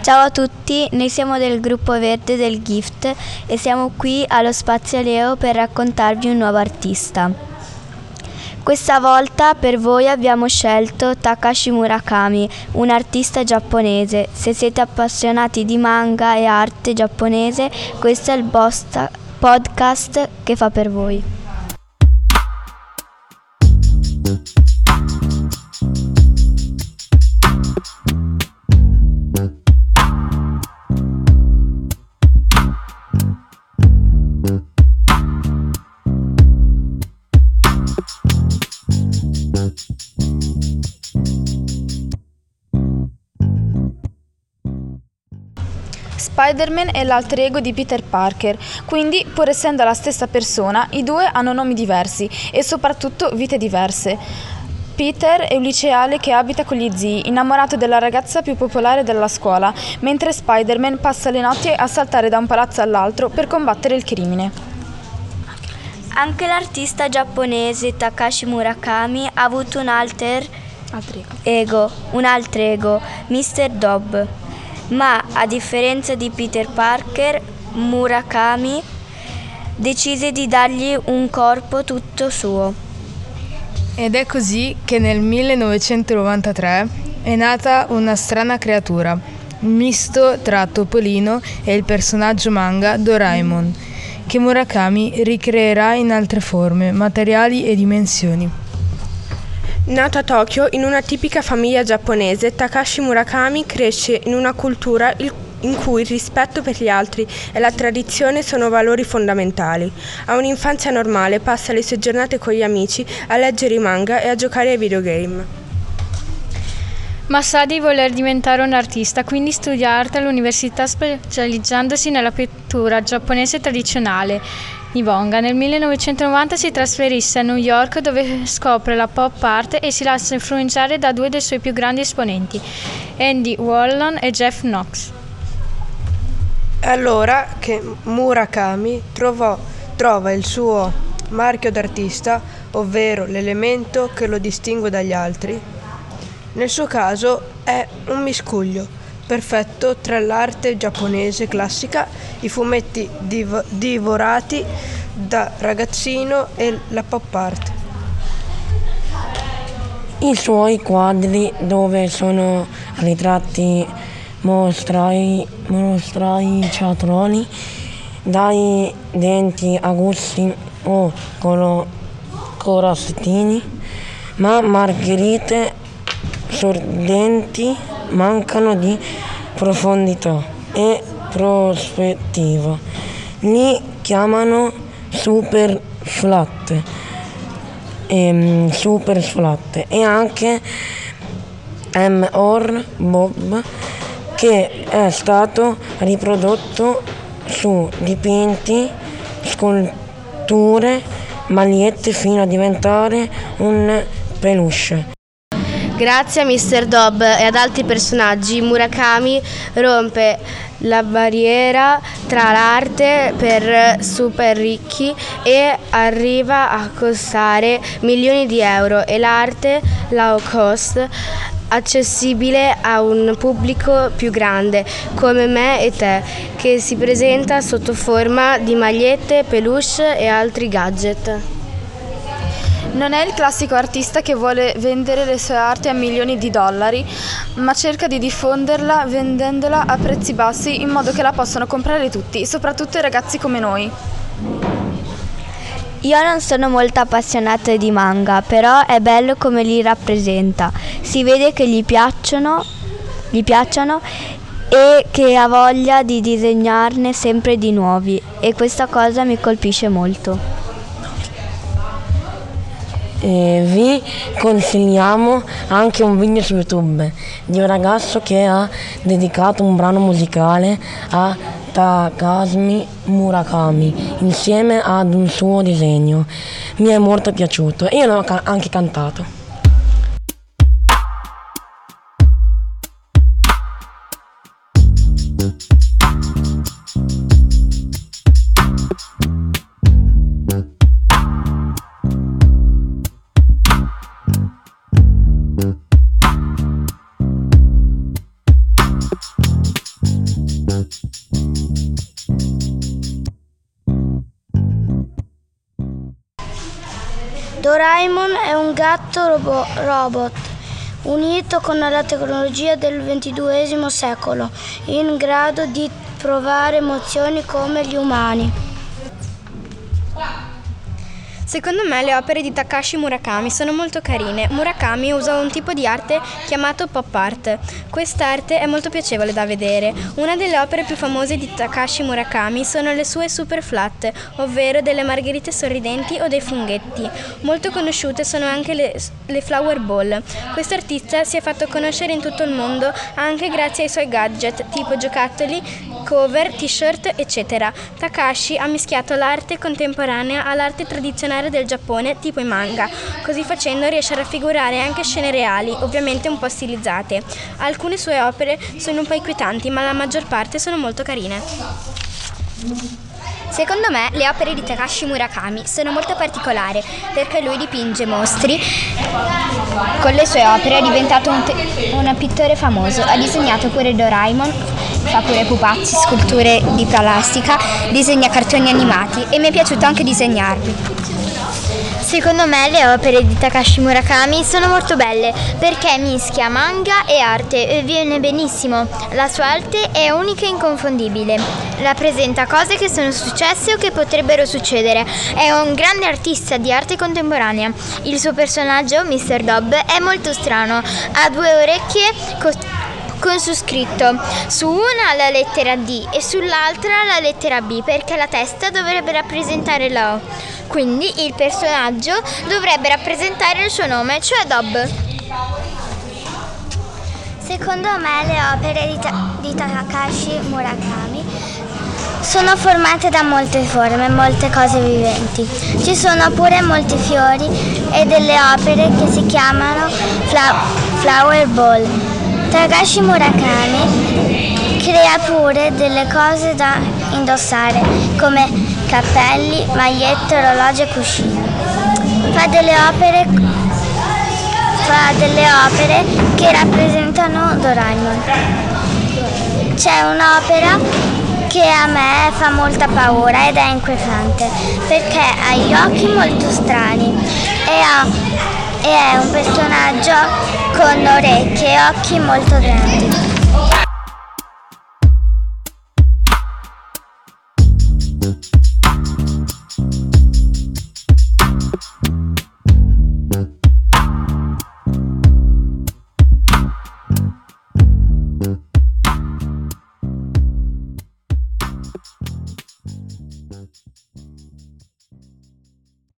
Ciao a tutti, noi siamo del gruppo verde del Gift e siamo qui allo Spazio Leo per raccontarvi un nuovo artista. Questa volta per voi abbiamo scelto Takashi Murakami, un artista giapponese. Se siete appassionati di manga e arte giapponese, questo è il podcast che fa per voi. Spider-Man è l'alter ego di Peter Parker, quindi pur essendo la stessa persona, i due hanno nomi diversi e soprattutto vite diverse. Peter è un liceale che abita con gli zii, innamorato della ragazza più popolare della scuola, mentre Spider-Man passa le notti a saltare da un palazzo all'altro per combattere il crimine. Anche l'artista giapponese Takashi Murakami ha avuto un alter ego, Mr. Dob. Ma a differenza di Peter Parker, Murakami decise di dargli un corpo tutto suo. Ed è così che nel 1993 è nata una strana creatura, misto tra Topolino e il personaggio manga Doraemon, che Murakami ricreerà in altre forme, materiali e dimensioni. Nato a Tokyo in una tipica famiglia giapponese, Takashi Murakami cresce in una cultura in cui il rispetto per gli altri e la tradizione sono valori fondamentali. Ha un'infanzia normale, passa le sue giornate con gli amici a leggere i manga e a giocare ai videogame. Ma sa di voler diventare un artista, quindi studia arte all'università specializzandosi nella pittura giapponese tradizionale. Nivonga. Nel 1990 si trasferisse a New York dove scopre la pop art e si lascia influenzare da due dei suoi più grandi esponenti, Andy Warhol e Jeff Koons. È allora che Murakami trova il suo marchio d'artista, ovvero l'elemento che lo distingue dagli altri. Nel suo caso è un miscuglio perfetto tra l'arte giapponese classica, i fumetti divorati da ragazzino e la pop art. I suoi quadri, dove sono ritratti mostrai teatrali, dai denti a gussi o corastini, ma margherite sorridenti mancano di profondità e prospettiva. Li chiamano Super Flat e anche Mr. Dob, che è stato riprodotto su dipinti, sculture, magliette fino a diventare un peluche. Grazie a Mr. Dob e ad altri personaggi, Murakami rompe la barriera tra l'arte per super ricchi e arriva a costare milioni di euro e l'arte low cost accessibile a un pubblico più grande come me e te, che si presenta sotto forma di magliette, peluche e altri gadget. Non è il classico artista che vuole vendere le sue arti a milioni di dollari, ma cerca di diffonderla vendendola a prezzi bassi in modo che la possano comprare tutti, soprattutto i ragazzi come noi. Io non sono molto appassionata di manga, però è bello come li rappresenta. Si vede che gli piacciono e che ha voglia di disegnarne sempre di nuovi, e questa cosa mi colpisce molto. E vi consigliamo anche un video su YouTube di un ragazzo che ha dedicato un brano musicale a Takashi Murakami insieme ad un suo disegno. Mi è molto piaciuto e io l'ho anche cantato. Doraemon è un gatto robot unito con la tecnologia del XXII secolo, in grado di provare emozioni come gli umani. Secondo me le opere di Takashi Murakami sono molto carine. Murakami usa un tipo di arte chiamato pop art. Quest'arte è molto piacevole da vedere. Una delle opere più famose di Takashi Murakami sono le sue Super Flat, ovvero delle margherite sorridenti o dei funghetti. Molto conosciute sono anche le Flower Ball. Quest'artista si è fatto conoscere in tutto il mondo anche grazie ai suoi gadget, tipo giocattoli, cover, t-shirt, eccetera. Takashi ha mischiato l'arte contemporanea all'arte tradizionale del Giappone, tipo i manga. Così facendo riesce a raffigurare anche scene reali, ovviamente un po' stilizzate. Alcune sue opere sono un po' inquietanti, ma la maggior parte sono molto carine. Secondo me le opere di Takashi Murakami sono molto particolari, perché lui dipinge mostri. Con le sue opere è diventato un pittore famoso. Ha disegnato pure Doraemon, fa pure pupazzi, sculture di plastica, disegna cartoni animati e mi è piaciuto anche disegnarli. Secondo me le opere di Takashi Murakami sono molto belle perché mischia manga e arte e viene benissimo. La sua arte è unica e inconfondibile. Rappresenta cose che sono successe o che potrebbero succedere. È un grande artista di arte contemporanea. Il suo personaggio, Mr. Dob, è molto strano. Ha due orecchie con su scritto su una la lettera D e sull'altra la lettera B, perché la testa dovrebbe rappresentare la O. Quindi il personaggio dovrebbe rappresentare il suo nome, cioè Dob. Secondo me le opere di Takashi Murakami sono formate da molte forme, molte cose viventi. Ci sono pure molti fiori e delle opere che si chiamano Flower Ball. Takashi Murakami crea pure delle cose da indossare, come cappelli, magliette, orologi e cuscini. Fa delle opere che rappresentano Doraemon. C'è un'opera che a me fa molta paura ed è inquietante, perché ha gli occhi molto strani e è un personaggio con orecchie e occhi molto grandi.